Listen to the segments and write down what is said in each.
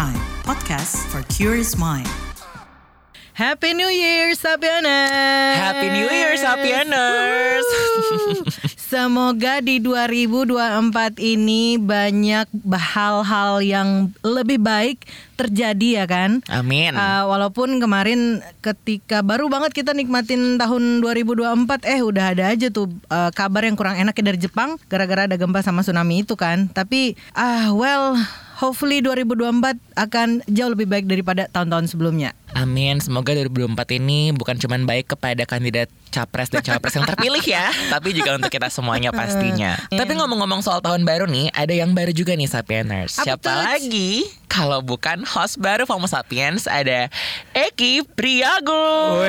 Prime, podcast for curious mind. Happy New Year, Sapieners! Happy New Year, Sapieners! Semoga di 2024 ini banyak hal-hal yang lebih baik terjadi ya kan? Amin. Walaupun kemarin ketika baru banget kita nikmatin tahun 2024, udah ada aja tuh kabar yang kurang enak dari Jepang gara-gara ada gempa sama tsunami itu kan. Tapi hopefully 2024 akan jauh lebih baik daripada tahun-tahun sebelumnya. Amin, semoga 2024 ini bukan cuma baik kepada kandidat capres dan cawapres yang terpilih ya, tapi juga untuk kita semuanya pastinya. Tapi ngomong-ngomong soal tahun baru nih, ada yang baru juga nih Sapieners. Siapa lagi kalau bukan host baru FOMO Sapiens, ada Eki Priagung.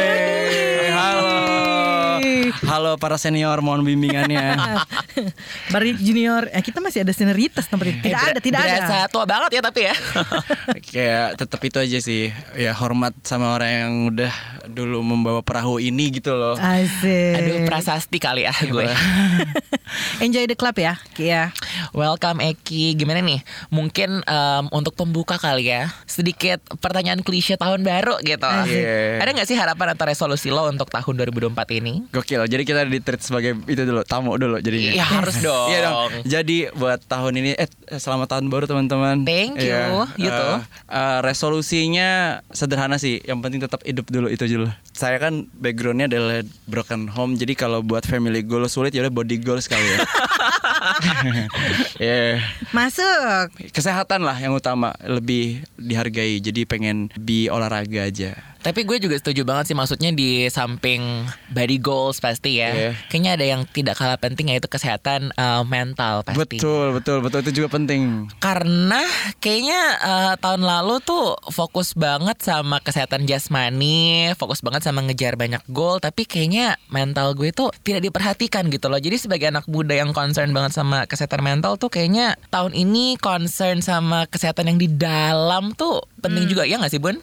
Halo para senior, mohon bimbingannya. Bari junior, kita masih ada senioritas tempat itu. Tidak ada. Tua banget ya tapi ya. Kayak tetap itu aja sih. Ya hormat sama orang yang udah dulu membawa perahu ini gitu loh. Asik. Aduh prasasti kali ya gue. Enjoy the club ya. Iya. Welcome Eki. Gimana nih? Mungkin untuk pembuka kali ya. Sedikit pertanyaan klise tahun baru gitu. Yeah. Ada enggak sih harapan atau resolusi lo untuk tahun 2024 ini? Gokil. Jadi kita di-treat sebagai itu dulu, tamu dulu jadinya. Iya, harus dong. Iya dong. Jadi buat tahun ini selamat tahun baru teman-teman. Thank you. Yeah. Gitu. Resolusinya sederhana sih. Yang penting tetap hidup dulu itu dulu. Saya kan backgroundnya adalah broken home, jadi kalau buat family goal sulit, ya udah body goal sekali ya. Yeah. Masuk. Kesehatan lah yang utama, lebih dihargai. Jadi pengen di olahraga aja. Tapi gue juga setuju banget sih, maksudnya di samping body goals pasti ya. Yeah. Kayaknya ada yang tidak kalah penting, yaitu kesehatan mental pasti. Betul, itu juga penting. Karena kayaknya tahun lalu tuh fokus banget sama kesehatan jasmani, fokus banget sama ngejar banyak goal, tapi kayaknya mental gue tuh tidak diperhatikan gitu loh. Jadi sebagai anak muda yang concern banget sama kesehatan mental tuh, kayaknya tahun ini concern sama kesehatan yang di dalam tuh penting juga, ya gak sih Bun?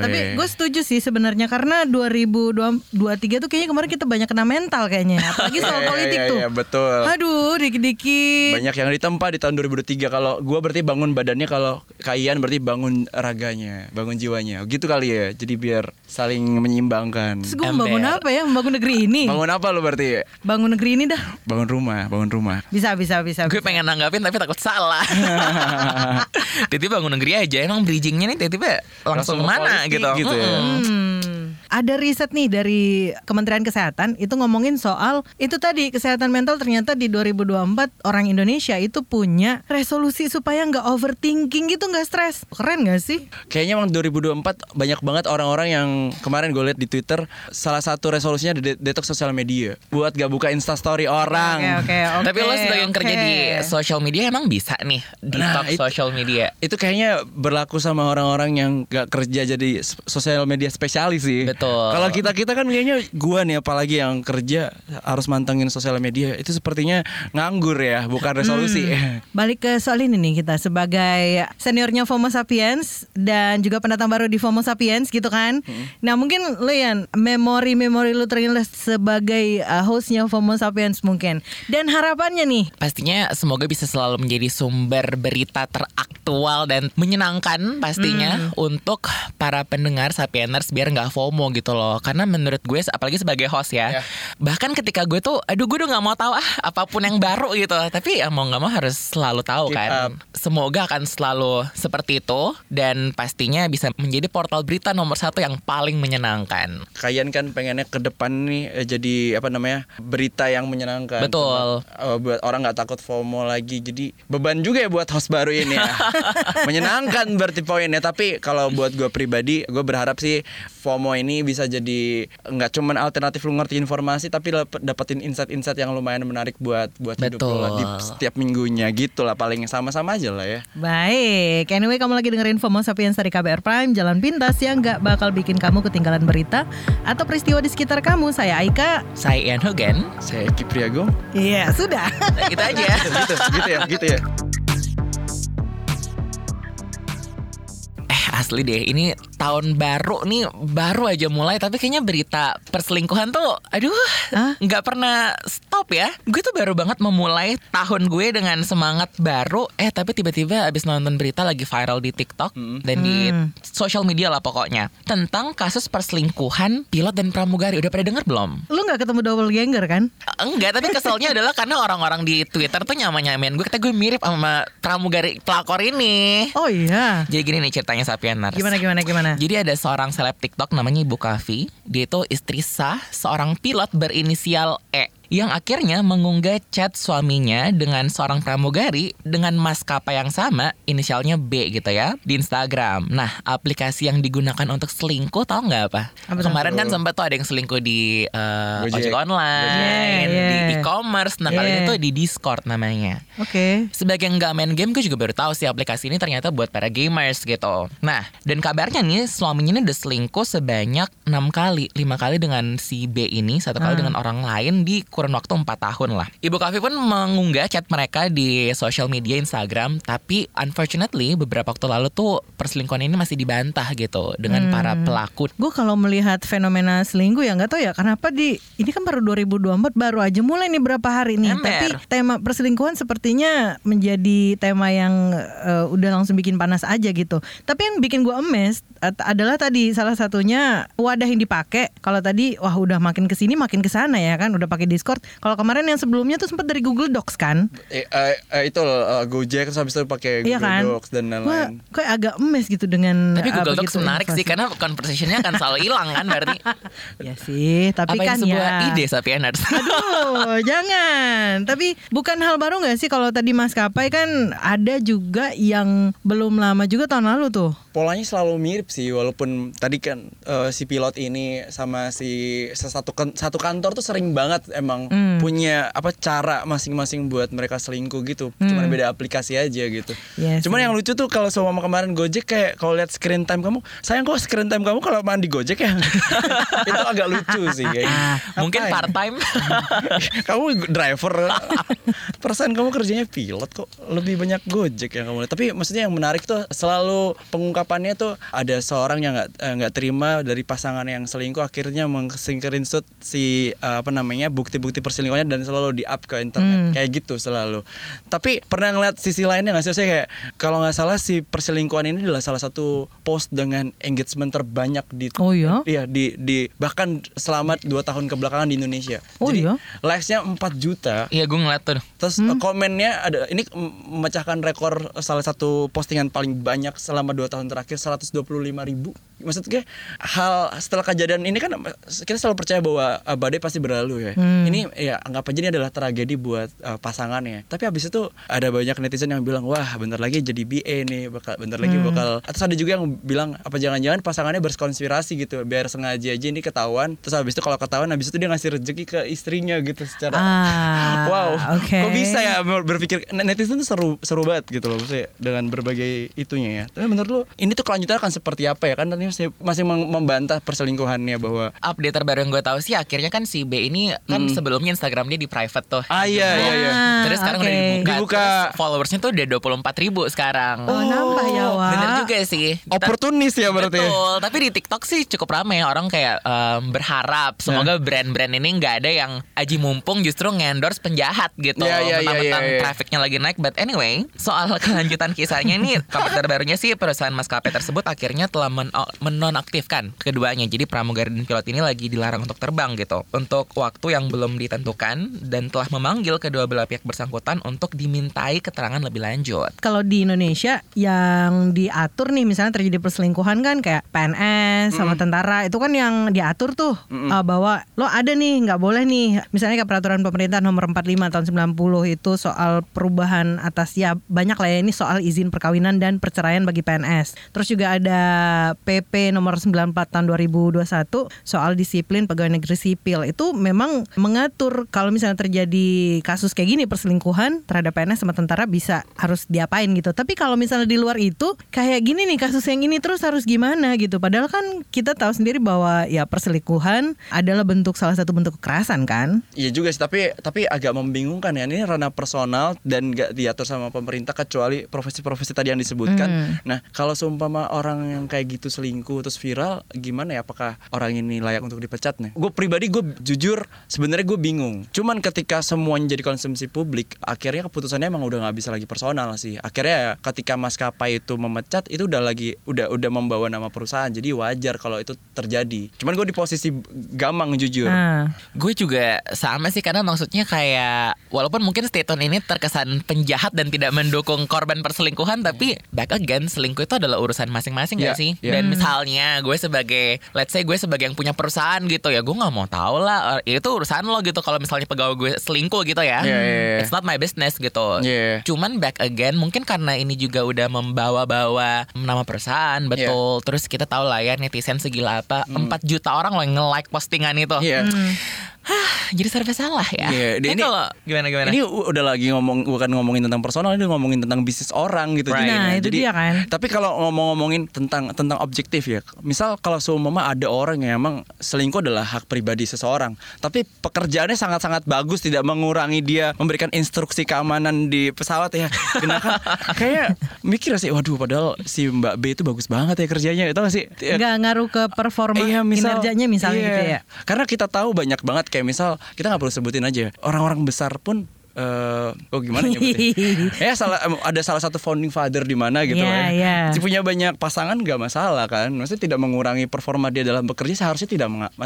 Tapi gue setuju sih sebenarnya, karena 2023 tuh kayaknya kemarin kita banyak kena mental kayaknya. Apalagi soal politik tuh. Iya, betul. Aduh, dikit-dikit. Banyak yang ditempa di tahun 2023. Kalau gue berarti bangun badannya, kalau Kaian berarti bangun raganya, bangun jiwanya. Gitu kali ya, jadi biar saling menyeimbangkan. Terus gue membangun apa ya, membangun negeri ini? Bangun apa lo berarti? Bangun negeri ini dah. Bangun rumah. Bisa. Gue pengen nanggapin tapi takut salah. Titi bangun negeri aja, emang bridgingnya nih tiba-tiba langsung mana gitu ya. Ada riset nih dari Kementerian Kesehatan, itu ngomongin soal itu tadi, kesehatan mental. Ternyata di 2024 orang Indonesia itu punya resolusi supaya gak overthinking gitu, gak stres. Keren gak sih? Kayaknya emang 2024 banyak banget orang-orang yang kemarin gue liat di Twitter, salah satu resolusinya detox sosial media, buat gak buka instastory orang. Okay. Tapi lo sebagai yang kerja di social media emang bisa nih detox social media. Itu kayaknya berlaku sama orang-orang yang gak kerja jadi social media spesialis sih. Kalau kita kan kayaknya gua nih, apalagi yang kerja harus mantengin sosial media, itu sepertinya nganggur ya, bukan resolusi. Balik ke soal ini nih, kita sebagai seniornya FOMO Sapiens dan juga pendatang baru di FOMO Sapiens gitu kan. Nah mungkin lo Yan, memori lo teringat sebagai hostnya FOMO Sapiens mungkin, dan harapannya nih. Pastinya semoga bisa selalu menjadi sumber berita teraktual dan menyenangkan pastinya untuk para pendengar Sapieners, biar gak FOMO gitu loh. Karena menurut gue, apalagi sebagai host ya, bahkan ketika gue tuh gue udah gak mau tahu apapun yang baru gitu, tapi ya mau gak mau harus selalu tahu kan. Semoga akan selalu seperti itu, dan pastinya bisa menjadi portal berita nomor satu yang paling menyenangkan. Kalian kan pengennya ke depan nih jadi berita yang menyenangkan. Betul. Buat orang gak takut FOMO lagi. Jadi beban juga ya buat host baru ini ya. Menyenangkan berarti poinnya. Tapi kalau buat gue pribadi, gue berharap sih FOMO ini bisa jadi nggak cuman alternatif lu ngerti informasi, tapi dapetin insight-insight yang lumayan menarik buat hidup lu di setiap minggunya gitu lah, paling sama-sama aja lah ya. Baik, anyway kamu lagi dengerin FOMO Sapiens dari KBR Prime, jalan pintas yang nggak bakal bikin kamu ketinggalan berita atau peristiwa di sekitar kamu. Saya Aika, saya Ian Hugen, saya Eki Priagung. Iya sudah, gitu aja. gitu ya. Asli deh, ini tahun baru nih, baru aja mulai, tapi kayaknya berita perselingkuhan tuh aduh nggak pernah stop ya. Gue tuh baru banget memulai tahun gue dengan semangat baru, tapi tiba-tiba abis nonton berita lagi viral di TikTok dan di social media lah pokoknya, tentang kasus perselingkuhan pilot dan pramugari. Udah pada denger belum? Lu nggak ketemu double ganger kan? Enggak, tapi keselnya adalah karena orang-orang di Twitter tuh nyaman-nyamain gue, kata gue mirip sama pramugari pelakor ini. Oh iya. Jadi gini nih ceritanya Sapieners. Gimana? Jadi ada seorang seleb TikTok namanya Ibu Kavi. Dia itu istri sah seorang pilot berinisial E, yang akhirnya mengunggah chat suaminya dengan seorang pramugari dengan maskapai yang sama, inisialnya B gitu ya, di Instagram. Nah, aplikasi yang digunakan untuk selingkuh tau nggak apa? Kemarin kan sempat tuh ada yang selingkuh di Gojek online, di e-commerce. Nah, kali ini tuh di Discord namanya. Oke. Sebagai nggak main game, gue juga baru tahu sih aplikasi ini ternyata buat para gamers gitu. Nah, dan kabarnya nih suaminya ini udah selingkuh sebanyak 6 kali, 5 kali dengan si B ini, 1 kali dengan orang lain di kurun waktu 4 tahun lah. Ibu Kavi pun mengunggah chat mereka di social media Instagram, tapi unfortunately beberapa waktu lalu tuh perselingkuhan ini masih dibantah gitu dengan para pelaku. Gue kalau melihat fenomena selingkuh ya gak tau ya kenapa ini kan baru 2024, baru aja mulai nih berapa hari nih, tapi tema perselingkuhan sepertinya menjadi tema yang udah langsung bikin panas aja gitu. Tapi yang bikin gue amazed adalah tadi salah satunya wadah yang dipakai. Kalau tadi wah udah makin kesini makin kesana ya kan, udah pakai Discord. Kalau kemarin yang sebelumnya tuh sempat dari Google Docs kan? Gojek habis itu pakai Google Docs dan lain-lain. Gue agak emes gitu dengan. Tapi Google Docs menarik sih karena conversation-nya kan selalu hilang kan berarti. Ya sih, tapi apa kan ya. Apa sebuah ide Sapieners? Aduh, jangan. Tapi bukan hal baru nggak sih kalau tadi maskapai kan ada juga yang belum lama juga tahun lalu tuh. Polanya selalu mirip sih, walaupun tadi kan si pilot ini sama si satu kantor tuh sering banget emang. Punya apa cara masing-masing buat mereka selingkuh gitu, cuman beda aplikasi aja gitu. Cuman yang lucu tuh kalau sama kemarin Gojek kayak kalau lihat screen time kamu, sayang kok screen time kamu kalau mandi Gojek ya. Itu agak lucu sih kayak. Mungkin part time. Kamu driver, perasaan kamu kerjanya pilot kok lebih banyak Gojek ya kamu. Tapi maksudnya yang menarik tuh selalu pengungkapannya tuh ada seorang yang nggak terima dari pasangan yang selingkuh, akhirnya meng-screenshot si apa namanya bukti-bukti perselingkuhannya dan selalu di-up ke internet kayak gitu selalu. Tapi pernah ngeliat sisi lainnya nggak sih? Saya kayak kalau nggak salah si perselingkuhan ini adalah salah satu post dengan engagement terbanyak di di bahkan selama 2 tahun kebelakangan di Indonesia. Jadi likes-nya 4 juta. Iya gue ngeliat tuh. Terus komennya ada, ini memecahkan rekor salah satu postingan paling banyak selama 2 tahun terakhir, 125 ribu. Maksudnya hal setelah kejadian ini kan kita selalu percaya bahwa badai pasti berlalu ya. Ini ya anggap aja ini adalah tragedi buat pasangannya. Tapi habis itu ada banyak netizen yang bilang wah bentar lagi jadi BA nih, bentar lagi bakal. Atau ada juga yang bilang apa jangan-jangan pasangannya berkonspirasi gitu, biar sengaja aja ini ketahuan. Terus habis itu kalau ketahuan habis itu dia ngasih rezeki ke istrinya gitu secara kok bisa ya berpikir netizen tuh seru banget gitu loh maksudnya, dengan berbagai itunya ya. Tapi menurut lu ini tuh kelanjutannya akan seperti apa ya kan? Tadi masih membantah perselingkuhannya bahwa update terbaru yang gue tahu sih akhirnya kan si B ini kan sebelumnya Instagram dia di private tuh. Iya. Terus sekarang udah dibuka. Followersnya tuh udah 24 ribu sekarang. Oh nambah ya wah. Bener juga sih. Oportunis ya berarti. Betul. Tapi di TikTok sih cukup ramai orang kayak berharap semoga brand-brand ini nggak ada yang aji mumpung justru ngendorse penjahat gitu. Mentang-mentang trafficnya lagi naik. But anyway, soal kelanjutan kisahnya nih kabar terbarunya sih perusahaan maskapai tersebut akhirnya telah menonaktifkan keduanya. Jadi pramugari dan pilot ini lagi dilarang untuk terbang gitu untuk waktu yang belum ditentukan, dan telah memanggil kedua belah pihak bersangkutan untuk dimintai keterangan lebih lanjut. Kalau di Indonesia yang diatur nih misalnya terjadi perselingkuhan kan kayak PNS sama tentara, itu kan yang diatur tuh bahwa lo ada nih nggak boleh nih, misalnya kayak peraturan pemerintah nomor 45 tahun 90 itu soal perubahan atas ya banyak lah ya, ini soal izin perkawinan dan perceraian bagi PNS. Terus juga ada PP nomor 94 tahun 2021 soal disiplin pegawai negeri sipil, itu memang mengatur kalau misalnya terjadi kasus kayak gini perselingkuhan terhadap PNS sama tentara bisa harus diapain gitu. Tapi kalau misalnya di luar itu kayak gini nih kasus yang ini terus harus gimana gitu, padahal kan kita tahu sendiri bahwa ya perselingkuhan adalah bentuk salah satu bentuk kekerasan kan. Iya juga sih, tapi agak membingungkan ya, ini ranah personal dan gak diatur sama pemerintah kecuali profesi-profesi tadi yang disebutkan. Nah kalau seumpama orang yang kayak gitu selingkuh terus viral, gimana ya, apakah orang ini layak untuk dipecat nih? Gue pribadi, gue jujur sebenarnya gue bingung. Cuman ketika semuanya jadi konsumsi publik, akhirnya keputusannya emang udah nggak bisa lagi personal sih. Akhirnya ketika maskapai itu memecat, itu udah membawa nama perusahaan. Jadi wajar kalau itu terjadi. Cuman gue di posisi gamang jujur. Gue juga sama sih, karena maksudnya kayak walaupun mungkin statement ini terkesan penjahat dan tidak mendukung korban perselingkuhan, tapi back again, selingkuh itu adalah urusan masing-masing gak sih? Dan misalnya gue sebagai, let's say gue sebagai yang punya perusahaan gitu ya, gue gak mau tahu lah, itu urusan lo gitu. Kalau misalnya pegawai gue selingkuh gitu ya, it's not my business gitu. Cuman back again, mungkin karena ini juga udah membawa-bawa nama perusahaan, betul. Terus kita tahu lah ya, netizen segila apa, 4 juta orang lo yang nge-like postingan itu. Jadi serba salah ya. Ini kalau gimana? Ini udah lagi bukan ngomongin tentang personal, ini ngomongin tentang bisnis orang gitu. Jadi dia kan. Tapi kalau ngomongin tentang objektif ya. Misal kalau seumpama ada orang yang emang selingkuh adalah hak pribadi seseorang, tapi pekerjaannya sangat-sangat bagus, tidak mengurangi dia memberikan instruksi keamanan di pesawat ya. Kenapa? Kayak mikir sih, waduh padahal si Mbak B itu bagus banget ya kerjanya, itu nggak sih? Nggak ngaruh ke performa kinerjanya misalnya gitu ya. Karena kita tahu banyak banget. Kayak misal kita nggak perlu sebutin aja, orang-orang besar pun gimana nyebutin? Ada salah satu founding father di mana gitu kan. Si punya banyak pasangan nggak masalah kan? Maksudnya tidak mengurangi performa dia dalam bekerja, seharusnya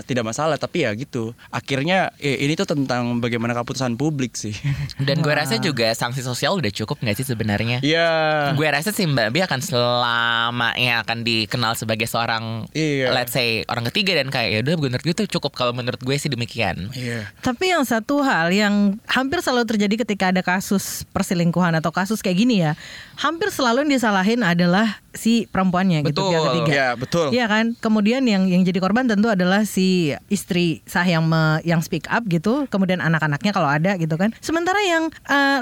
tidak masalah. Tapi ya gitu. Akhirnya ini tuh tentang bagaimana keputusan publik sih. Dan gue rasa juga sanksi sosial udah cukup nggak sih sebenarnya? Gue rasa sih Mbak Bi akan selamanya akan dikenal sebagai seorang let's say orang ketiga, dan kayak ya udah menurut gue itu cukup. Kalau menurut gue sih demikian. Tapi yang satu hal yang hampir selalu terjadi ketika ada kasus perselingkuhan atau kasus kayak gini ya, hampir selalu yang disalahin adalah si perempuannya gitu, pihak ketiga. Iya kan? Kemudian yang jadi korban tentu adalah si istri sah yang speak up gitu, kemudian anak-anaknya kalau ada gitu kan. Sementara yang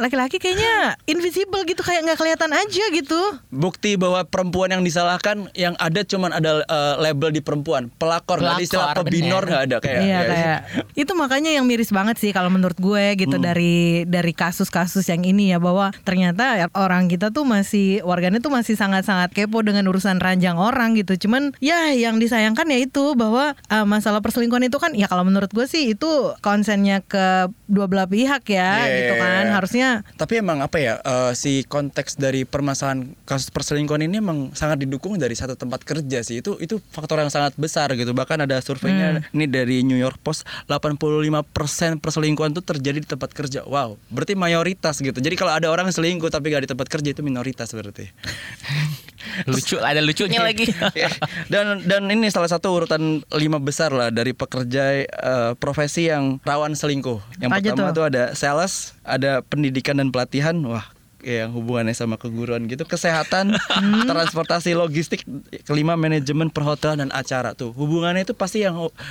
laki-laki kayaknya invisible gitu, kayak enggak kelihatan aja gitu. Bukti bahwa perempuan yang disalahkan yang ada cuman ada label di perempuan, pelakor, enggak ada istilah pebinor, enggak ada kayak. Itu makanya yang miris banget sih kalau menurut gue gitu dari kasus-kasus yang ini ya, bahwa ternyata orang kita tuh masih, warganya tuh masih sangat-sangat kepo dengan urusan ranjang orang gitu. Cuman ya yang disayangkan ya itu bahwa masalah perselingkuhan itu kan ya kalau menurut gue sih itu konsennya ke dua belah pihak ya gitu kan harusnya. Tapi emang apa ya, si konteks dari permasalahan kasus perselingkuhan ini emang sangat didukung dari satu tempat kerja sih. Itu faktor yang sangat besar gitu. Bahkan ada surveinya ini dari New York Post, 85% perselingkuhan itu terjadi di tempat kerja. Wow, berarti mayoritas gitu. Jadi kalau ada orang selingkuh tapi gak di tempat kerja, itu minoritas berarti. Lucu, ada lucunya lagi. Dan ini salah satu urutan 5 besar lah dari pekerja profesi yang rawan selingkuh. Yang pertama tuh ada sales, ada pendidikan dan pelatihan. Wah, yang hubungannya sama keguruan gitu, kesehatan, transportasi, logistik. Kelima, manajemen perhotelan dan acara. Tuh hubungannya itu pasti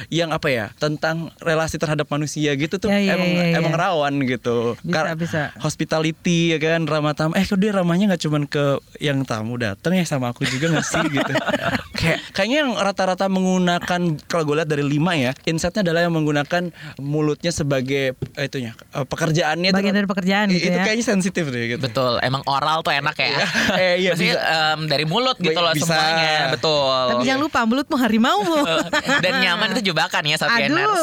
yang apa ya, tentang relasi terhadap manusia gitu tuh. Emang rawan gitu. Bisa. Hospitality ya kan, ramah tamu. Kok dia ramahnya nggak cuman ke yang tamu datang ya, sama aku juga nggak sih gitu. Kayaknya yang rata-rata menggunakan, kalau gue lihat dari 5 ya, insightnya adalah yang menggunakan mulutnya sebagai itunya, pekerjaannya, bagian dari pekerjaan gitu. Itu kayaknya sensitif deh gitu. Betul. Emang oral tuh enak ya. Maksudnya dari mulut gitu loh semuanya. Betul. Tapi jangan lupa mulutmu harimaumu. Dan nyaman itu jebakan ya Sapieners.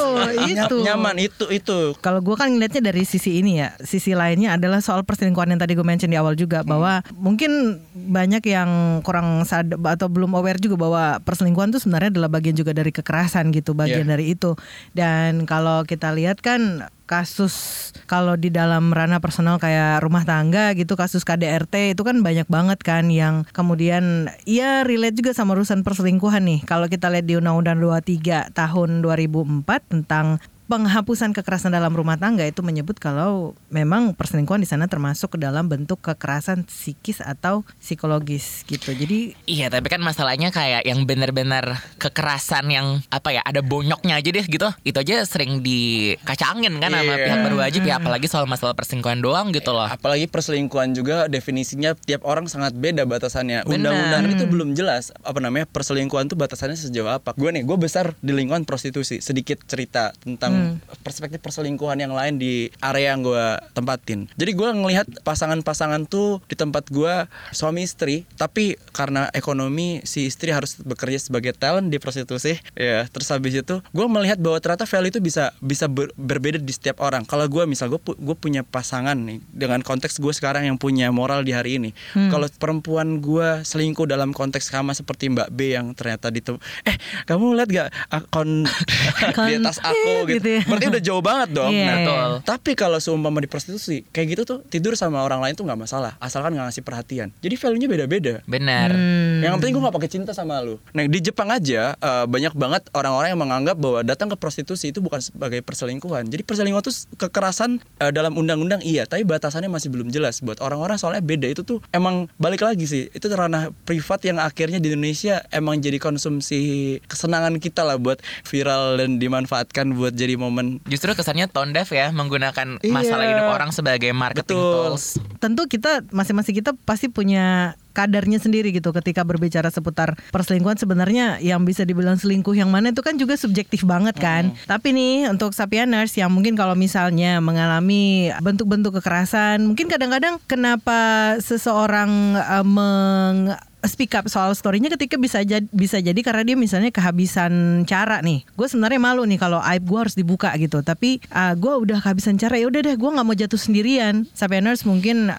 Itu. Nyaman itu. Kalau gue kan ngeliatnya dari sisi ini ya. Sisi lainnya adalah soal perselingkuhan yang tadi gue mention di awal juga, bahwa mungkin banyak yang kurang sadar atau belum aware juga bahwa perselingkuhan itu sebenarnya adalah bagian juga dari kekerasan gitu, bagian dari itu. Dan kalau kita lihat kan kasus kalau di dalam ranah personal kayak rumah tangga gitu, kasus KDRT itu kan banyak banget kan yang kemudian ya relate juga sama urusan perselingkuhan nih. Kalau kita lihat di Undang-Undang 23 tahun 2004 tentang penghapusan kekerasan dalam rumah tangga, itu menyebut kalau memang perselingkuhan di sana termasuk ke dalam bentuk kekerasan psikis atau psikologis gitu. Jadi iya, tapi kan masalahnya kayak yang benar-benar kekerasan yang apa ya, ada bonyoknya aja deh gitu. Itu aja sering dikacangin kan sama pihak berwajib ya, apalagi soal masalah perselingkuhan doang gitu loh. Apalagi perselingkuhan juga definisinya tiap orang sangat beda batasannya. Undang-undang itu belum jelas apa namanya perselingkuhan itu batasannya sejauh apa. Gue besar di lingkungan prostitusi. Sedikit cerita tentang perspektif perselingkuhan yang lain di area yang gue tempatin. Jadi gue ngelihat pasangan-pasangan tuh di tempat gue suami istri, tapi karena ekonomi si istri harus bekerja sebagai talent di prostitusi ya. Terus habis itu gue melihat bahwa ternyata value itu bisa berbeda di setiap orang. Kalau gue misal gue punya pasangan nih dengan konteks gue sekarang yang punya moral di hari ini. Kalau perempuan gue selingkuh dalam konteks sama seperti Mbak B yang ternyata kamu lihat gak akun di atas aku gitu. Berarti udah jauh banget dong. Yeah. Tapi kalau seumpama di prostitusi kayak gitu tuh tidur sama orang lain tuh nggak masalah, asalkan nggak ngasih perhatian. Jadi value-nya beda-beda. Benar. Yang penting gue nggak pakai cinta sama lu. Nah di Jepang aja banyak banget orang-orang yang menganggap bahwa datang ke prostitusi itu bukan sebagai perselingkuhan. Jadi perselingkuhan tuh kekerasan dalam undang-undang iya, tapi batasannya masih belum jelas buat orang-orang soalnya beda itu tuh emang balik lagi sih itu ranah privat yang akhirnya di Indonesia emang jadi konsumsi kesenangan kita lah buat viral dan dimanfaatkan buat jadi momen. Justru kesannya tone deaf ya, menggunakan masalah hidup orang sebagai marketing tools. Tentu kita masing-masing kita pasti punya kadarnya sendiri gitu ketika berbicara seputar perselingkuhan. Sebenarnya yang bisa dibilang selingkuh yang mana itu kan juga subjektif banget kan. Tapi nih untuk Sapieners yang mungkin kalau misalnya mengalami bentuk-bentuk kekerasan, mungkin kadang-kadang kenapa seseorang speak up soal story-nya ketika bisa jadi karena dia misalnya kehabisan cara nih. Gue sebenarnya malu nih kalau aib gue harus dibuka gitu. Tapi gue udah kehabisan cara, ya udah deh gue nggak mau jatuh sendirian. Sapieners mungkin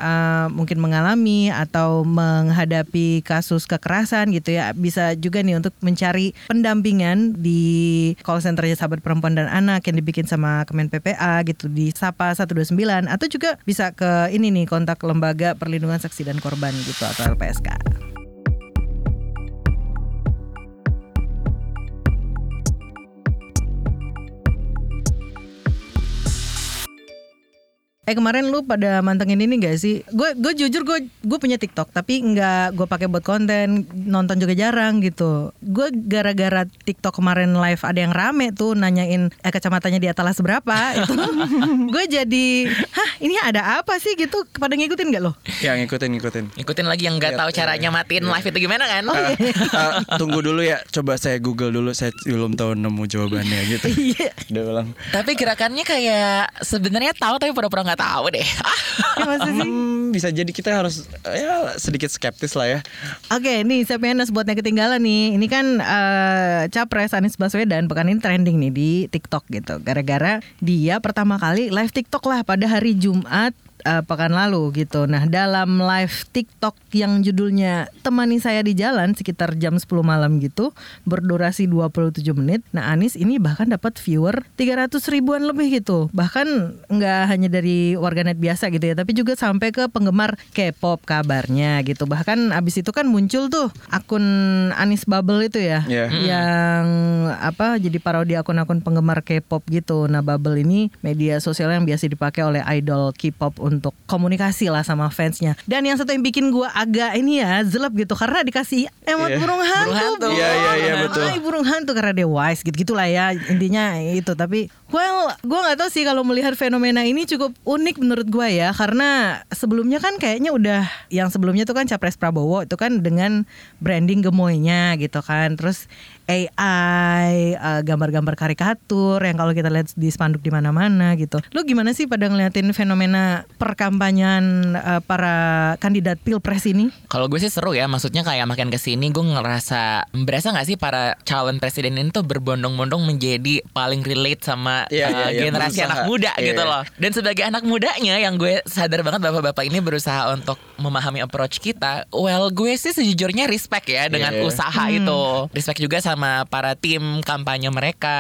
mengalami atau menghadapi kasus kekerasan gitu ya. Bisa juga nih untuk mencari pendampingan di call centernya Sahabat Perempuan dan Anak yang dibikin sama Kemen PPA gitu di Sapa 129 atau juga bisa ke ini nih kontak Lembaga Perlindungan Saksi dan Korban gitu atau LPSK. Kemarin lu pada mantengin ini gak sih? Gue jujur gue punya TikTok tapi gak gue pakai buat konten, nonton juga jarang gitu. Gue gara-gara TikTok kemarin live ada yang rame tuh nanyain kacamatanya di Atlas berapa itu. Gue jadi ini ada apa sih gitu, pada ngikutin gak lo? Ya ngikutin lagi yang gak tahu caranya matiin live itu gimana kan? Tunggu dulu ya, coba saya Google dulu, saya belum tahu nemu jawabannya gitu. Udah ulang. Tapi gerakannya kayak sebenarnya tahu tapi pura-pura gak tahu deh. Ya, bisa jadi kita harus sedikit skeptis lah ya. Oke, nih Sapieners buat yang ketinggalan nih. Ini kan Capres Anies Baswedan pekan ini trending nih di TikTok gitu. Gara-gara dia pertama kali live TikTok lah pada hari Jumat pekan lalu gitu. Nah dalam live TikTok yang judulnya Temani Saya di Jalan sekitar jam 10 malam gitu, berdurasi 27 menit. Nah Anies ini bahkan dapat viewer 300 ribuan lebih gitu. Bahkan gak hanya dari warganet biasa gitu ya, tapi juga sampai ke penggemar K-pop kabarnya gitu. Bahkan abis itu kan muncul tuh akun Anies Bubble itu ya, yang jadi parodi akun-akun penggemar K-pop gitu. Nah Bubble ini media sosial yang biasa dipakai oleh idol K-pop untuk komunikasi lah sama fansnya. Dan yang satu yang bikin gue agak ini ya zelep gitu karena dikasih emot burung hantu. Iya betul. Burung hantu karena dia wise gitu-gitulah ya intinya itu. Tapi gue nggak tahu sih kalau melihat fenomena ini cukup unik menurut gue ya, karena sebelumnya kan kayaknya udah yang sebelumnya tuh kan Capres Prabowo itu kan dengan branding gemoynya gitu kan, terus AI, gambar-gambar karikatur yang kalau kita lihat di spanduk di mana-mana gitu. Lu gimana sih pada ngeliatin fenomena perkampanyan para kandidat pilpres ini? Kalau gue sih seru ya, maksudnya kayak makin kesini gue berasa gak sih para calon presiden ini tuh berbondong-bondong menjadi paling relate sama generasi berusaha. Anak muda gitu loh. Dan sebagai anak mudanya yang gue sadar banget bapak-bapak ini berusaha untuk memahami approach kita. Well gue sih sejujurnya respect ya dengan usaha itu. Respect juga sama para tim kampanye mereka.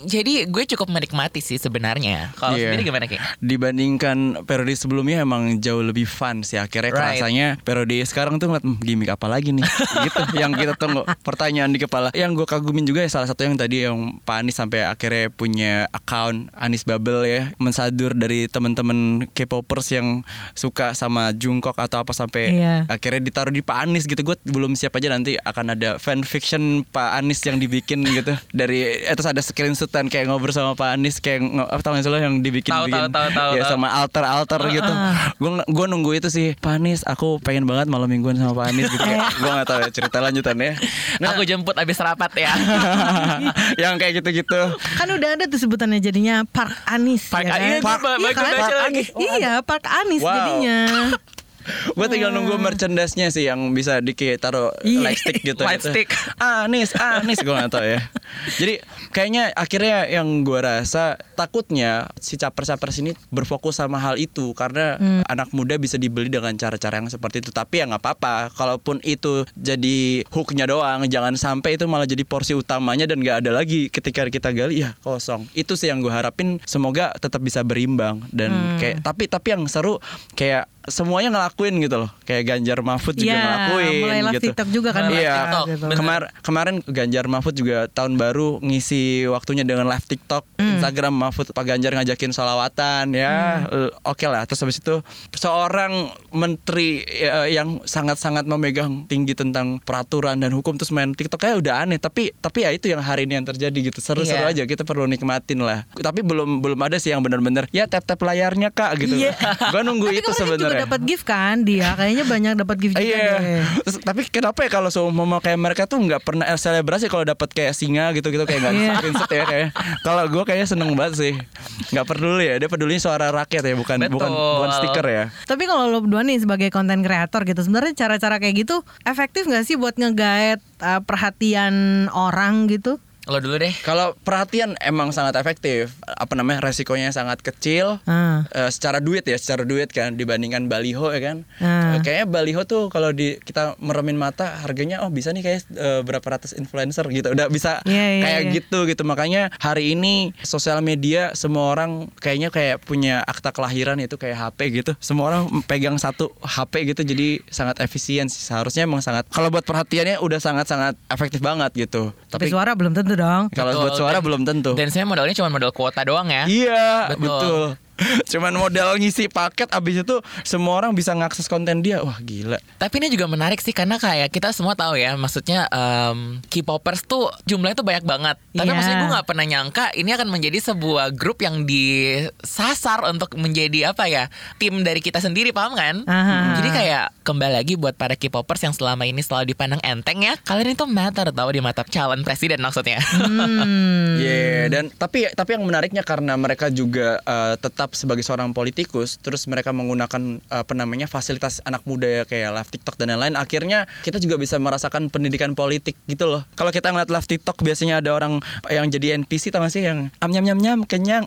Jadi gue cukup menikmati sih sebenarnya. Kalau sendiri gimana Ki? Dibandingkan periode sebelumnya emang jauh lebih fun sih. Akhirnya rasanya periode sekarang tuh ngeliat gimmick apa lagi nih gitu. Yang kita tunggu pertanyaan di kepala. Yang gue kagumin juga salah satu yang tadi yang Pak Anies sampai akhirnya punya account Anies Bubble ya, mensadur dari teman-teman K-popers yang suka sama Jungkook atau apa sampai akhirnya ditaruh di Pak Anies gitu. Gue belum siap aja nanti akan ada fanfiction Pak Anies yang dibikin gitu. Dari terus ada screenshot ikutan kayak ngobrol sama Pak Anies kayak yang dibikin ya, sama alter gitu. Gue nunggu itu sih, Pak Anies aku pengen banget malam mingguan sama Pak Anies gitu. Gue nggak tahu ya cerita lanjutannya. Nah, aku jemput abis rapat ya. Yang kayak gitu-gitu. Kan udah ada tuh sebutannya jadinya Park Anies. Park Anies. Iya, Park Anies jadinya. Gue tinggal nunggu merchandise-nya sih yang bisa ditaruh lightstick gitu. Lightstick. Anies gue nggak tahu ya. Jadi kayaknya akhirnya yang gue rasa takutnya si capres-capres ini berfokus sama hal itu karena anak muda bisa dibeli dengan cara-cara yang seperti itu. Tapi ya nggak apa-apa. Kalaupun itu jadi hook-nya doang, jangan sampai itu malah jadi porsi utamanya dan nggak ada lagi ketika kita gali ya kosong. Itu sih yang gue harapin. Semoga tetap bisa berimbang dan kayak tapi yang seru kayak semuanya ngelakuin gitu loh. Kayak Ganjar Mahfud juga ngelakuin mulai live gitu. TikTok juga kan. Iya gitu. Kemarin Ganjar Mahfud juga tahun baru ngisi waktunya dengan live TikTok. Instagram Mahfud Pak Ganjar ngajakin sholawatan ya. Oke lah. Terus habis itu seorang menteri yang sangat-sangat memegang tinggi tentang peraturan dan hukum terus main TikTok kayak udah aneh. Tapi ya itu yang hari ini yang terjadi gitu. Seru-seru aja, kita perlu nikmatin lah. Tapi belum ada sih yang benar-benar ya tap-tap layarnya Kak gitu. Gua nunggu itu sebenarnya. Dapat gift kan dia, kayaknya banyak dapat gift juga. Terus, tapi kenapa ya kalau seumpama kayak mereka tuh nggak pernah selebrasi kalau dapat kayak singa gitu kayak nggak screenshot ya kayak. Kalau gue kayaknya seneng banget sih, nggak peduli ya, dia pedulinya suara rakyat ya, bukan stiker ya. Tapi kalau lo berdua nih sebagai konten kreator gitu, sebenarnya cara-cara kayak gitu efektif nggak sih buat ngegaet perhatian orang gitu? Lo dulu deh. Kalau perhatian emang sangat efektif. Resikonya sangat kecil. Secara duit kan dibandingkan baliho ya kan. Kayaknya baliho tuh kalau kita meremin mata harganya bisa nih kayak berapa ratus influencer gitu. Udah bisa gitu. Makanya hari ini sosial media semua orang kayaknya kayak punya akta kelahiran itu kayak HP gitu. Semua orang pegang satu HP gitu, jadi sangat efisien sih. Seharusnya emang sangat, kalau buat perhatiannya udah sangat-sangat efektif banget gitu. Tapi suara belum tentu dong. Kalau buat suara belum tentu. Dan saya modalnya cuma modal kuota doang ya. Iya, betul. Cuman modal ngisi paket, abis itu semua orang bisa ngakses konten dia. Wah gila. Tapi ini juga menarik sih, karena kayak kita semua tahu ya, maksudnya K-popers tuh jumlahnya tuh banyak banget. Tapi maksudnya gue gak pernah nyangka ini akan menjadi sebuah grup yang disasar untuk menjadi tim dari kita sendiri, paham kan? Jadi kayak kembali lagi buat para K-popers yang selama ini selalu dipandang enteng ya, kalian itu matter tau di mata calon presiden maksudnya. Dan tapi yang menariknya karena mereka juga tetap sebagai seorang politikus, terus mereka menggunakan fasilitas anak muda ya, kayak live TikTok dan lain-lain. Akhirnya kita juga bisa merasakan pendidikan politik gitu loh. Kalau kita ngeliat live TikTok biasanya ada orang yang jadi NPC, tau gak sih, yang am nyam nyam kenyang.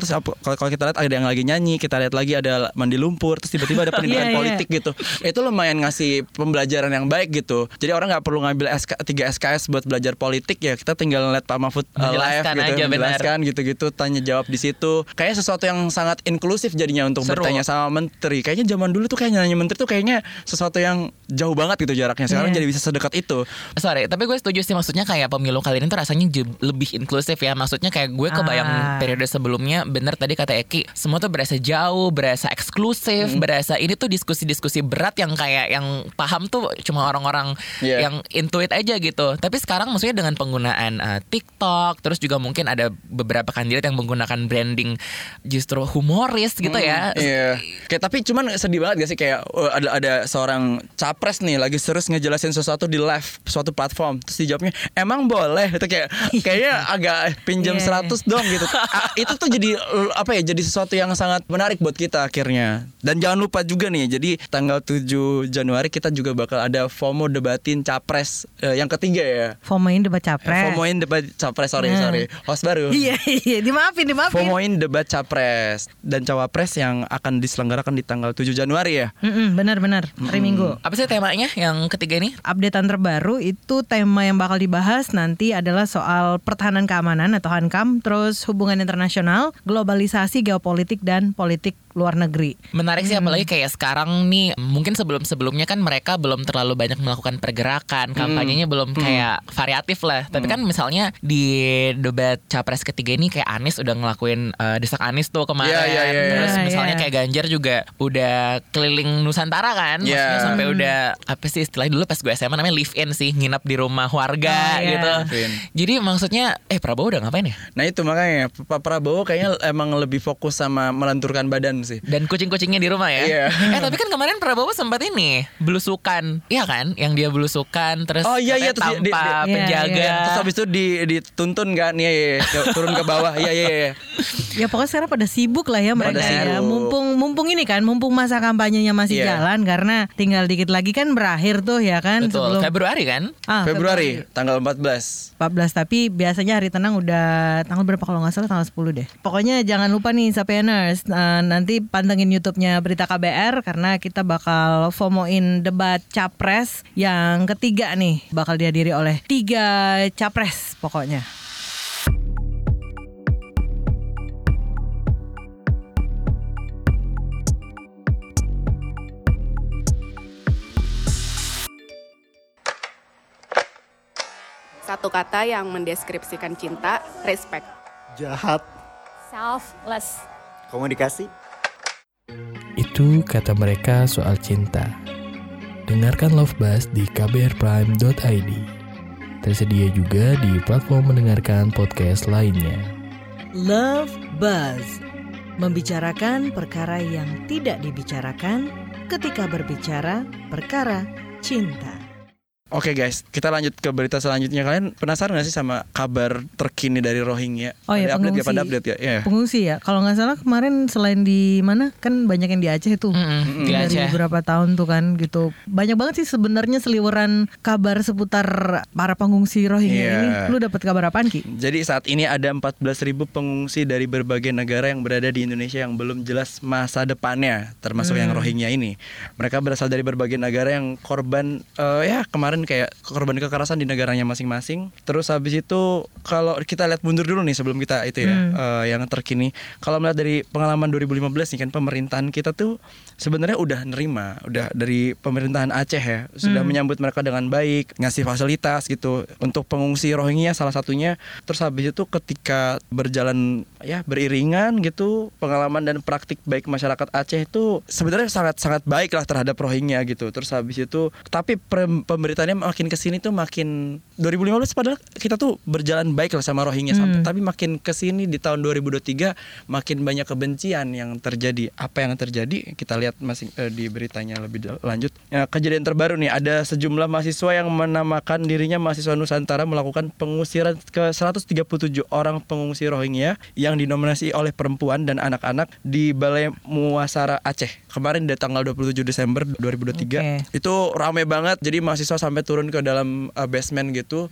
Terus kalau kita lihat ada yang lagi nyanyi, kita lihat lagi ada mandi lumpur, terus tiba-tiba ada pendidikan politik gitu. Itu lumayan ngasih pembelajaran yang baik gitu. Jadi orang nggak perlu ngambil 3 SKS buat belajar politik ya. Kita tinggal lihat Pak Mahfud live gitu, menjelaskan gitu, tanya jawab di situ. Kayaknya sesuatu yang sangat inklusif jadinya untuk bertanya sama menteri. Kayaknya zaman dulu tuh kayak nanya menteri tuh kayaknya sesuatu yang jauh banget gitu jaraknya. Sekarang jadi bisa sedekat itu. Sorry, tapi gue setuju sih, maksudnya kayak pemilu kali ini tuh rasanya lebih inklusif ya. Maksudnya kayak gue kebayang periode sebelumnya, bener tadi kata Eki, semua tuh berasa jauh, berasa eksklusif, berasa ini tuh diskusi-diskusi berat yang kayak yang paham tuh cuma orang-orang yang intuit aja gitu. Tapi sekarang maksudnya dengan penggunaan TikTok, terus juga mungkin ada beberapa kandidat yang menggunakan branding justru humoris gitu ya. Kayak tapi cuman sedih banget gak sih kayak ada seorang capres nih lagi serius ngejelasin sesuatu di live suatu platform, terus dijawabnya emang boleh itu kayaknya agak pinjam 100 dong gitu. Itu tuh jadi jadi sesuatu yang sangat menarik buat kita akhirnya. Dan jangan lupa juga nih, jadi tanggal 7 Januari kita juga bakal ada FOMO debatin capres yang ketiga ya. FOMOin debat capres sorry host baru. Dimaafin. FOMOin debat capres dan cawapres yang akan diselenggarakan di tanggal 7 Januari ya. Benar-benar hari Minggu. Apa sih temanya yang ketiga ini? Updatean terbaru itu tema yang bakal dibahas nanti adalah soal pertahanan keamanan atau Hankam, terus hubungan internasional, globalisasi, geopolitik, dan politik luar negeri. Menarik sih, apalagi kayak sekarang nih, mungkin sebelum-sebelumnya kan mereka belum terlalu banyak melakukan pergerakan, kampanyenya belum kayak variatif lah. Tapi kan misalnya di debat capres ketiga ini kayak Anies udah ngelakuin desak Anies tuh kemarin. Terus misalnya kayak Ganjar juga udah keliling Nusantara kan, maksudnya sampai udah apa sih istilahnya dulu pas gue SMA namanya live in sih, nginap di rumah warga gitu. Jadi maksudnya Prabowo udah ngapain ya? Nah itu makanya Pak Prabowo kayaknya emang lebih fokus sama melenturkan badan sih. Dan kucing-kucingnya di rumah ya. Tapi kan kemarin Prabowo sempat ini belusukan, iya kan? Yang dia belusukan terus terus tanpa di penjaga. Terus habis itu dituntun kan, turun ke bawah. Ya pokoknya sekarang pada sibuk lah ya mereka ya. Mumpung ini kan, mumpung masa kampanyenya masih jalan, karena tinggal dikit lagi kan berakhir tuh ya kan. Betul. Sebelum Februari kan? Februari tanggal 14. Tapi biasanya hari tenang udah tanggal berapa kalau nggak salah tanggal 10 deh. Pokoknya jangan lupa nih Sapieners, nanti pantengin YouTube-nya Berita KBR karena kita bakal FOMO-in debat capres yang ketiga nih, bakal dihadiri oleh 3 capres pokoknya. Satu kata yang mendeskripsikan cinta, respect. Jahat. Selfless. Komunikasi. Itu kata mereka soal cinta. Dengarkan Lovebuzz di kbrprime.id. Tersedia juga di platform mendengarkan podcast lainnya. Lovebuzz. Membicarakan perkara yang tidak dibicarakan ketika berbicara perkara cinta. Oke guys, kita lanjut ke berita selanjutnya. Kalian penasaran gak sih sama kabar terkini dari Rohingya? Oh ya, pengungsi. Pengungsi ya. Kalau gak salah kemarin selain di mana, kan banyak yang di Aceh tuh. Di Aceh. Dari beberapa tahun tuh kan gitu. Banyak banget sih sebenarnya seliweran kabar seputar para pengungsi Rohingya ini. Lu dapat kabar apaan Ki? Jadi saat ini ada 14.000 pengungsi dari berbagai negara yang berada di Indonesia yang belum jelas masa depannya, termasuk yang Rohingya ini. Mereka berasal dari berbagai negara yang korban kemarin kayak korban kekerasan di negaranya masing-masing. Terus habis itu kalau kita lihat mundur dulu nih sebelum kita itu ya yang terkini. Kalau melihat dari pengalaman 2015 nih kan, pemerintahan kita tuh sebenarnya udah nerima, udah dari pemerintahan Aceh ya sudah menyambut mereka dengan baik, ngasih fasilitas gitu untuk pengungsi Rohingya salah satunya. Terus habis itu ketika berjalan beriringan gitu, pengalaman dan praktik baik masyarakat Aceh itu sebenarnya sangat-sangat baik lah terhadap Rohingya gitu. Terus habis itu tapi pemerintahan makin kesini tuh makin 2015 padahal kita tuh berjalan baik lah sama Rohingya tapi makin kesini di tahun 2023 makin banyak kebencian yang terjadi. Apa yang terjadi kita lihat masih di beritanya lebih lanjut. Kejadian terbaru nih, ada sejumlah mahasiswa yang menamakan dirinya Mahasiswa Nusantara melakukan pengusiran ke 137 orang pengungsi Rohingya yang didominasi oleh perempuan dan anak-anak di Balai Muwasara Aceh kemarin di tanggal 27 Desember 2023. Itu rame banget, jadi mahasiswa sampai turun ke dalam basement gitu.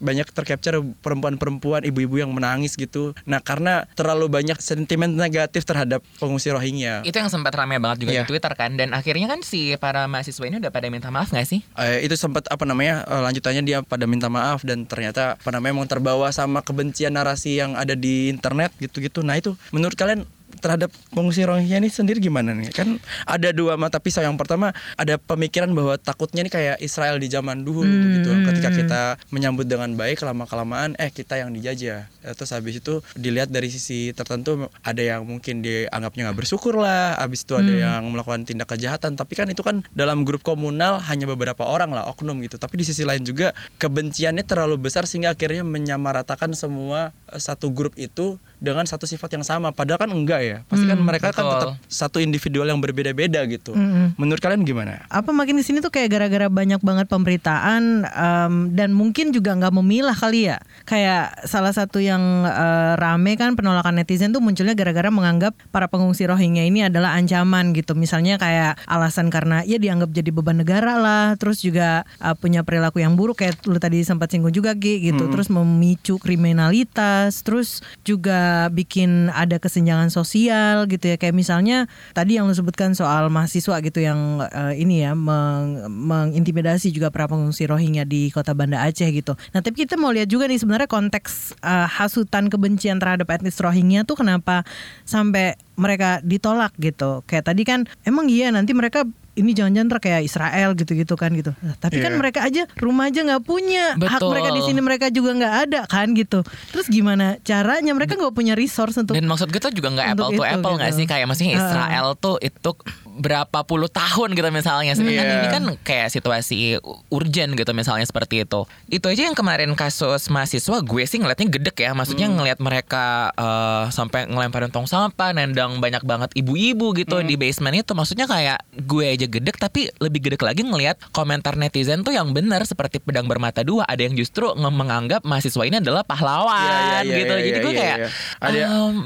Banyak tercapture perempuan-perempuan, ibu-ibu yang menangis gitu. Nah karena terlalu banyak sentimen negatif terhadap pengungsi Rohingya. Itu yang sempat ramai banget juga di Twitter kan. Dan akhirnya kan si para mahasiswa ini udah pada minta maaf gak sih? Itu sempat lanjutannya dia pada minta maaf. Dan ternyata emang terbawa sama kebencian narasi yang ada di internet gitu-gitu. Nah itu menurut kalian terhadap pengungsi Rohingya ini sendiri gimana nih? Kan ada dua mata pisau. Yang pertama ada pemikiran bahwa takutnya ini kayak Israel di zaman dulu gitu. Ketika kita menyambut dengan baik, lama-kelamaan kita yang dijajah. Terus habis itu dilihat dari sisi tertentu, ada yang mungkin dianggapnya gak bersyukur lah. Habis itu ada yang melakukan tindak kejahatan. Tapi kan itu kan dalam grup komunal hanya beberapa orang lah, oknum gitu. Tapi di sisi lain juga kebenciannya terlalu besar sehingga akhirnya menyamaratakan semua satu grup itu dengan satu sifat yang sama. Padahal kan enggak ya. Pasti kan mereka kan tetap satu individual yang berbeda-beda gitu. Menurut kalian gimana? Apa makin kesini tuh kayak gara-gara banyak banget pemberitaan dan mungkin juga gak memilah kali ya. Kayak salah satu yang rame kan penolakan netizen tuh munculnya gara-gara menganggap para pengungsi Rohingya ini adalah ancaman gitu. Misalnya kayak alasan karena ya dianggap jadi beban negara lah. Terus juga punya perilaku yang buruk kayak lu tadi sempat singgung juga Ki gitu. Terus memicu kriminalitas. Terus juga bikin ada kesenjangan sosial gitu ya, kayak misalnya tadi yang lo sebutkan soal mahasiswa gitu yang mengintimidasi juga para pengungsi Rohingya di kota Banda Aceh gitu. Nah tapi kita mau lihat juga nih sebenarnya konteks hasutan kebencian terhadap etnis Rohingya tuh kenapa sampai mereka ditolak gitu. Kayak tadi kan emang iya nanti mereka ini jangan-jangan kayak Israel gitu-gitu kan gitu. Nah, tapi kan mereka aja rumah aja nggak punya. Betul. Hak mereka di sini mereka juga nggak ada kan gitu. Terus gimana caranya mereka nggak punya resource untuk. Dan maksud gue tuh juga nggak apple to apple nggak gitu sih, kayak maksudnya Israel tuh itu berapa puluh tahun gitu misalnya. Sebenarnya ini kan kayak situasi urgent gitu misalnya seperti itu. Itu aja yang kemarin kasus mahasiswa gue sih ngeliatnya gedek ya. Maksudnya ngeliat mereka sampai ngelemparin tong sampah, nendang banyak banget ibu-ibu gitu di basement itu. Maksudnya kayak gue aja gedek, tapi lebih gedek lagi ngelihat komentar netizen tuh yang benar seperti pedang bermata dua. Ada yang justru menganggap mahasiswa ini adalah pahlawan gitu. Jadi gue kayak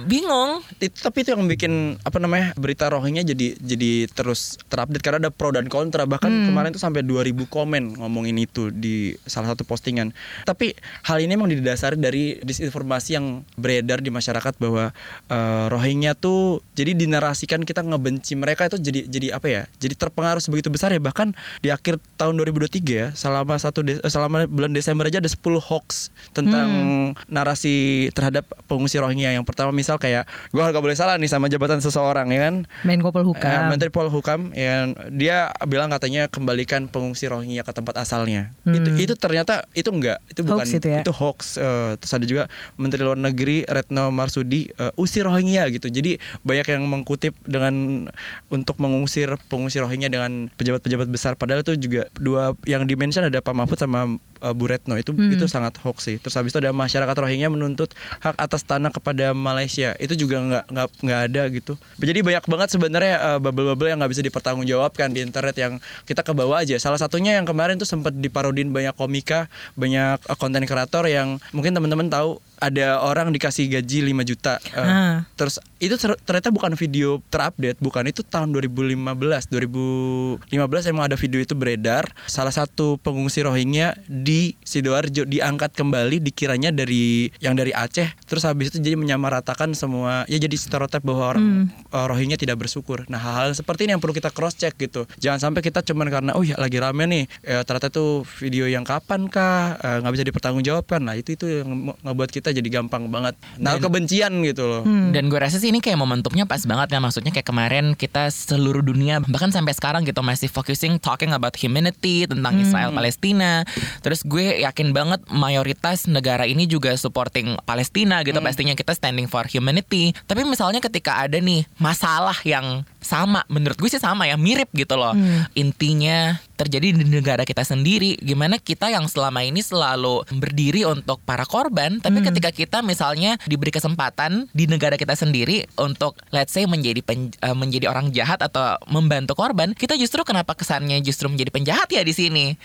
bingung. Tapi itu yang bikin apa namanya berita Rohingya jadi terus terupdate karena ada pro dan kontra. Bahkan kemarin tuh sampai 2000 komen ngomongin itu di salah satu postingan. Tapi hal ini emang didasari dari disinformasi yang beredar di masyarakat bahwa Rohingya tuh jadi dinarasikan kita ngebenci mereka itu jadi apa ya? Jadi terpengaruh sebegitu besar ya. Bahkan di akhir tahun 2023 ya, selama bulan Desember aja ada 10 hoax tentang narasi terhadap pengungsi Rohingya. Yang pertama misal kayak gua gak boleh salah nih sama jabatan seseorang ya kan, Menko Polhukam, Menteri Polhukam ya, dia bilang katanya kembalikan pengungsi Rohingya ke tempat asalnya. Itu ternyata itu enggak, itu bukan hoax itu hoax. Terus ada juga Menteri Luar Negeri Retno Marsudi usir Rohingya gitu. Jadi banyak yang mengkutip dengan untuk mengusir pengungsi Rohingya dengan pejabat-pejabat besar, padahal itu juga dua yang di-mention ada Pak Mahfud sama Bu Retno itu sangat hoax sih. Terus habis itu ada masyarakat Rohingya menuntut hak atas tanah kepada Malaysia, itu juga nggak ada gitu. Jadi banyak banget sebenarnya bubble-bubble yang nggak bisa dipertanggungjawabkan di internet yang kita kebawa aja. Salah satunya yang kemarin tuh sempat diparodin banyak komika, banyak konten kreator yang mungkin teman-teman tahu. Ada orang dikasih gaji 5 juta terus itu ternyata bukan video terupdate, bukan, itu tahun 2015 emang ada video itu beredar. Salah satu pengungsi Rohingya di Sidoarjo diangkat kembali dikiranya dari Aceh. Terus habis itu jadi menyamaratakan semua, ya jadi stereotip bahwa orang Rohingya tidak bersyukur. Nah hal-hal seperti ini yang perlu kita cross check gitu. Jangan sampai kita cuman karena ya lagi rame nih ternyata tuh video yang kapan kah gak bisa dipertanggungjawabkan. Nah itu yang ngebuat kita jadi gampang banget kebencian gitu loh. Dan gue rasa sih ini kayak momentumnya pas banget ya. Maksudnya kayak kemarin kita seluruh dunia bahkan sampai sekarang gitu masih focusing talking about humanity tentang Israel Palestina. Terus gue yakin banget mayoritas negara ini juga supporting Palestina gitu. Pastinya kita standing for humanity. Tapi misalnya ketika ada nih masalah yang sama, menurut gue sih sama ya, mirip gitu loh. Intinya terjadi di negara kita sendiri. Gimana kita yang selama ini selalu berdiri untuk para korban, tapi ketika kita misalnya diberi kesempatan di negara kita sendiri untuk let's say menjadi orang jahat atau membantu korban, kita justru kenapa kesannya justru menjadi penjahat ya di sini.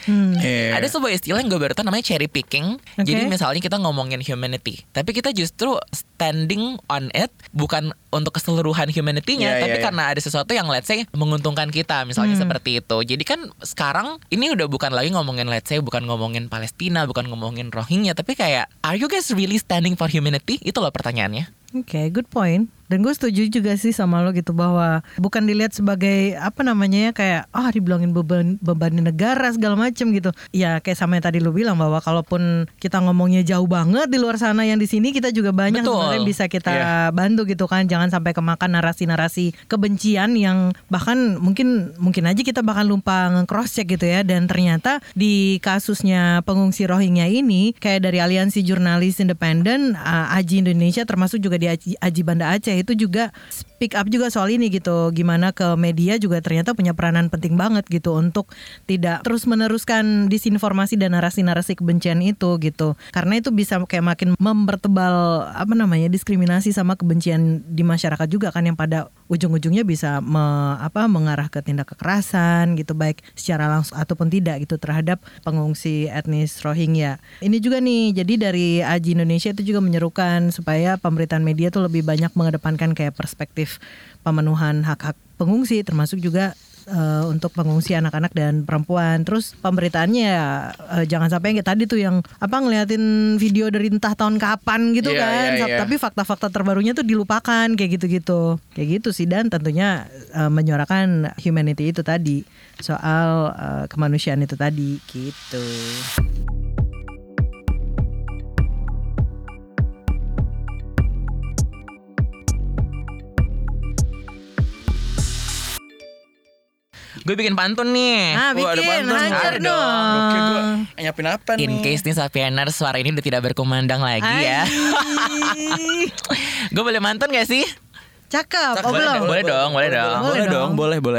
Ada sebuah istilah yang gue baru tahu namanya cherry picking. Jadi misalnya kita ngomongin humanity, tapi kita justru standing on it bukan untuk keseluruhan humanity-nya, tapi karena ada sesuatu yang let's say menguntungkan kita misalnya seperti itu. Jadi kan sekarang ini udah bukan lagi ngomongin let's say, bukan ngomongin Palestina, bukan ngomongin Rohingya, tapi kayak are you guys really standing for humanity? Itu loh pertanyaannya. Okay, good point. Dan gue setuju juga sih sama lo gitu, bahwa bukan dilihat sebagai apa namanya ya, kayak dibilangin beban negara segala macem gitu. Ya kayak sama yang tadi lo bilang, bahwa kalaupun kita ngomongnya jauh banget di luar sana, yang di sini kita juga banyak sebenarnya bisa kita bantu gitu kan. Jangan sampai kemakan narasi-narasi kebencian yang bahkan mungkin aja kita bahkan lupa nge-cross check gitu ya. Dan ternyata di kasusnya pengungsi Rohingya ini, kayak dari Aliansi Jurnalis Independen, AJI Indonesia, termasuk juga di AJI Banda Aceh, itu juga pick up juga soal ini gitu. Gimana ke media juga ternyata punya peranan penting banget gitu untuk tidak terus meneruskan disinformasi dan narasi-narasi kebencian itu gitu. Karena itu bisa kayak makin mempertebal apa namanya diskriminasi sama kebencian di masyarakat juga kan, yang pada ujung-ujungnya bisa mengarah ke tindak kekerasan gitu, baik secara langsung ataupun tidak gitu terhadap pengungsi etnis Rohingya. Ini juga nih, jadi dari AJI Indonesia itu juga menyerukan supaya pemberitaan media tuh lebih banyak mengedepankan kayak perspektif pemenuhan hak-hak pengungsi, termasuk juga untuk pengungsi anak-anak dan perempuan. Terus pemberitaannya jangan sampai yang tadi tuh yang ngeliatin video dari entah tahun kapan gitu tapi fakta-fakta terbarunya tuh dilupakan kayak gitu-gitu. Kayak gitu sih, dan tentunya menyuarakan humanity itu tadi, soal kemanusiaan itu tadi gitu. Gue bikin pantun nih. Nah, bikin. Ada pantun. Hancur dong. Oke, gue nyiapin apa nih? In case nih Sapieners suara ini udah tidak berkumandang lagi. Ayy. Ya. Gue boleh pantun gak sih? Cakep. Oh, belum. Boleh dong.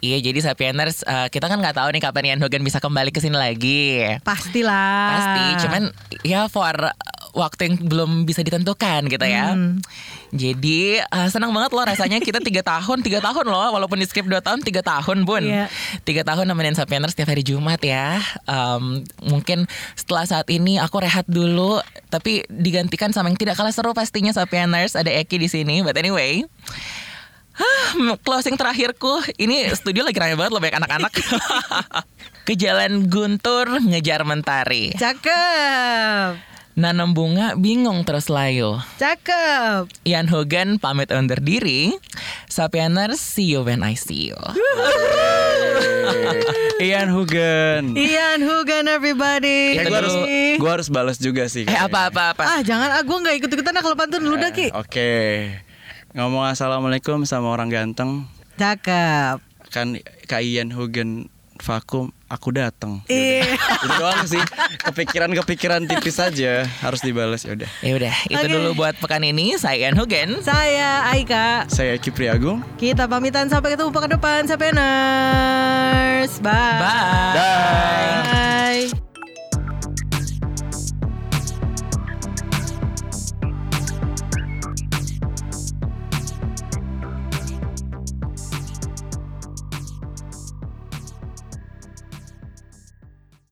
Iya, jadi Sapieners kita kan nggak tahu nih kapan Ian Hugen bisa kembali ke sini lagi. Pastilah. Pasti, cuman ya for waktu yang belum bisa ditentukan gitu ya. Jadi senang banget loh rasanya kita 3 tahun loh, walaupun di skip 2 tahun 3 tahun bun. 3 tahun nemenin Sapieners setiap hari Jumat ya. Mungkin setelah saat ini aku rehat dulu, tapi digantikan sama yang tidak kalah seru pastinya Sapieners, ada Eki di sini. But anyway, closing terakhirku. Ini studio lagi rame banget loh, banyak anak-anak. Ke Jalan Guntur ngejar mentari. Cakep. Nanam bunga bingung terus layu. Cakep. Ian Hugen pamit undur diri. Sapieners, see you when I see you. Ian Hugen everybody. Ya, gua harus balas juga sih. Apa. Jangan, gua enggak ikut-ikutan kalau pantun lu dah, Ki. Oke. Ngomong assalamualaikum sama orang ganteng. Cakep. Kan Kak Ian Hugen vakum, aku datang. Itu doang sih. Kepikiran tipis aja harus dibalas. Ya udah. Itu okay. Dulu buat pekan ini. Saya Ian Hugen. Saya Aika. Saya Eki Priagung. Kita pamitan sampai ketemu pekan depan. Sapieners. Bye. Bye.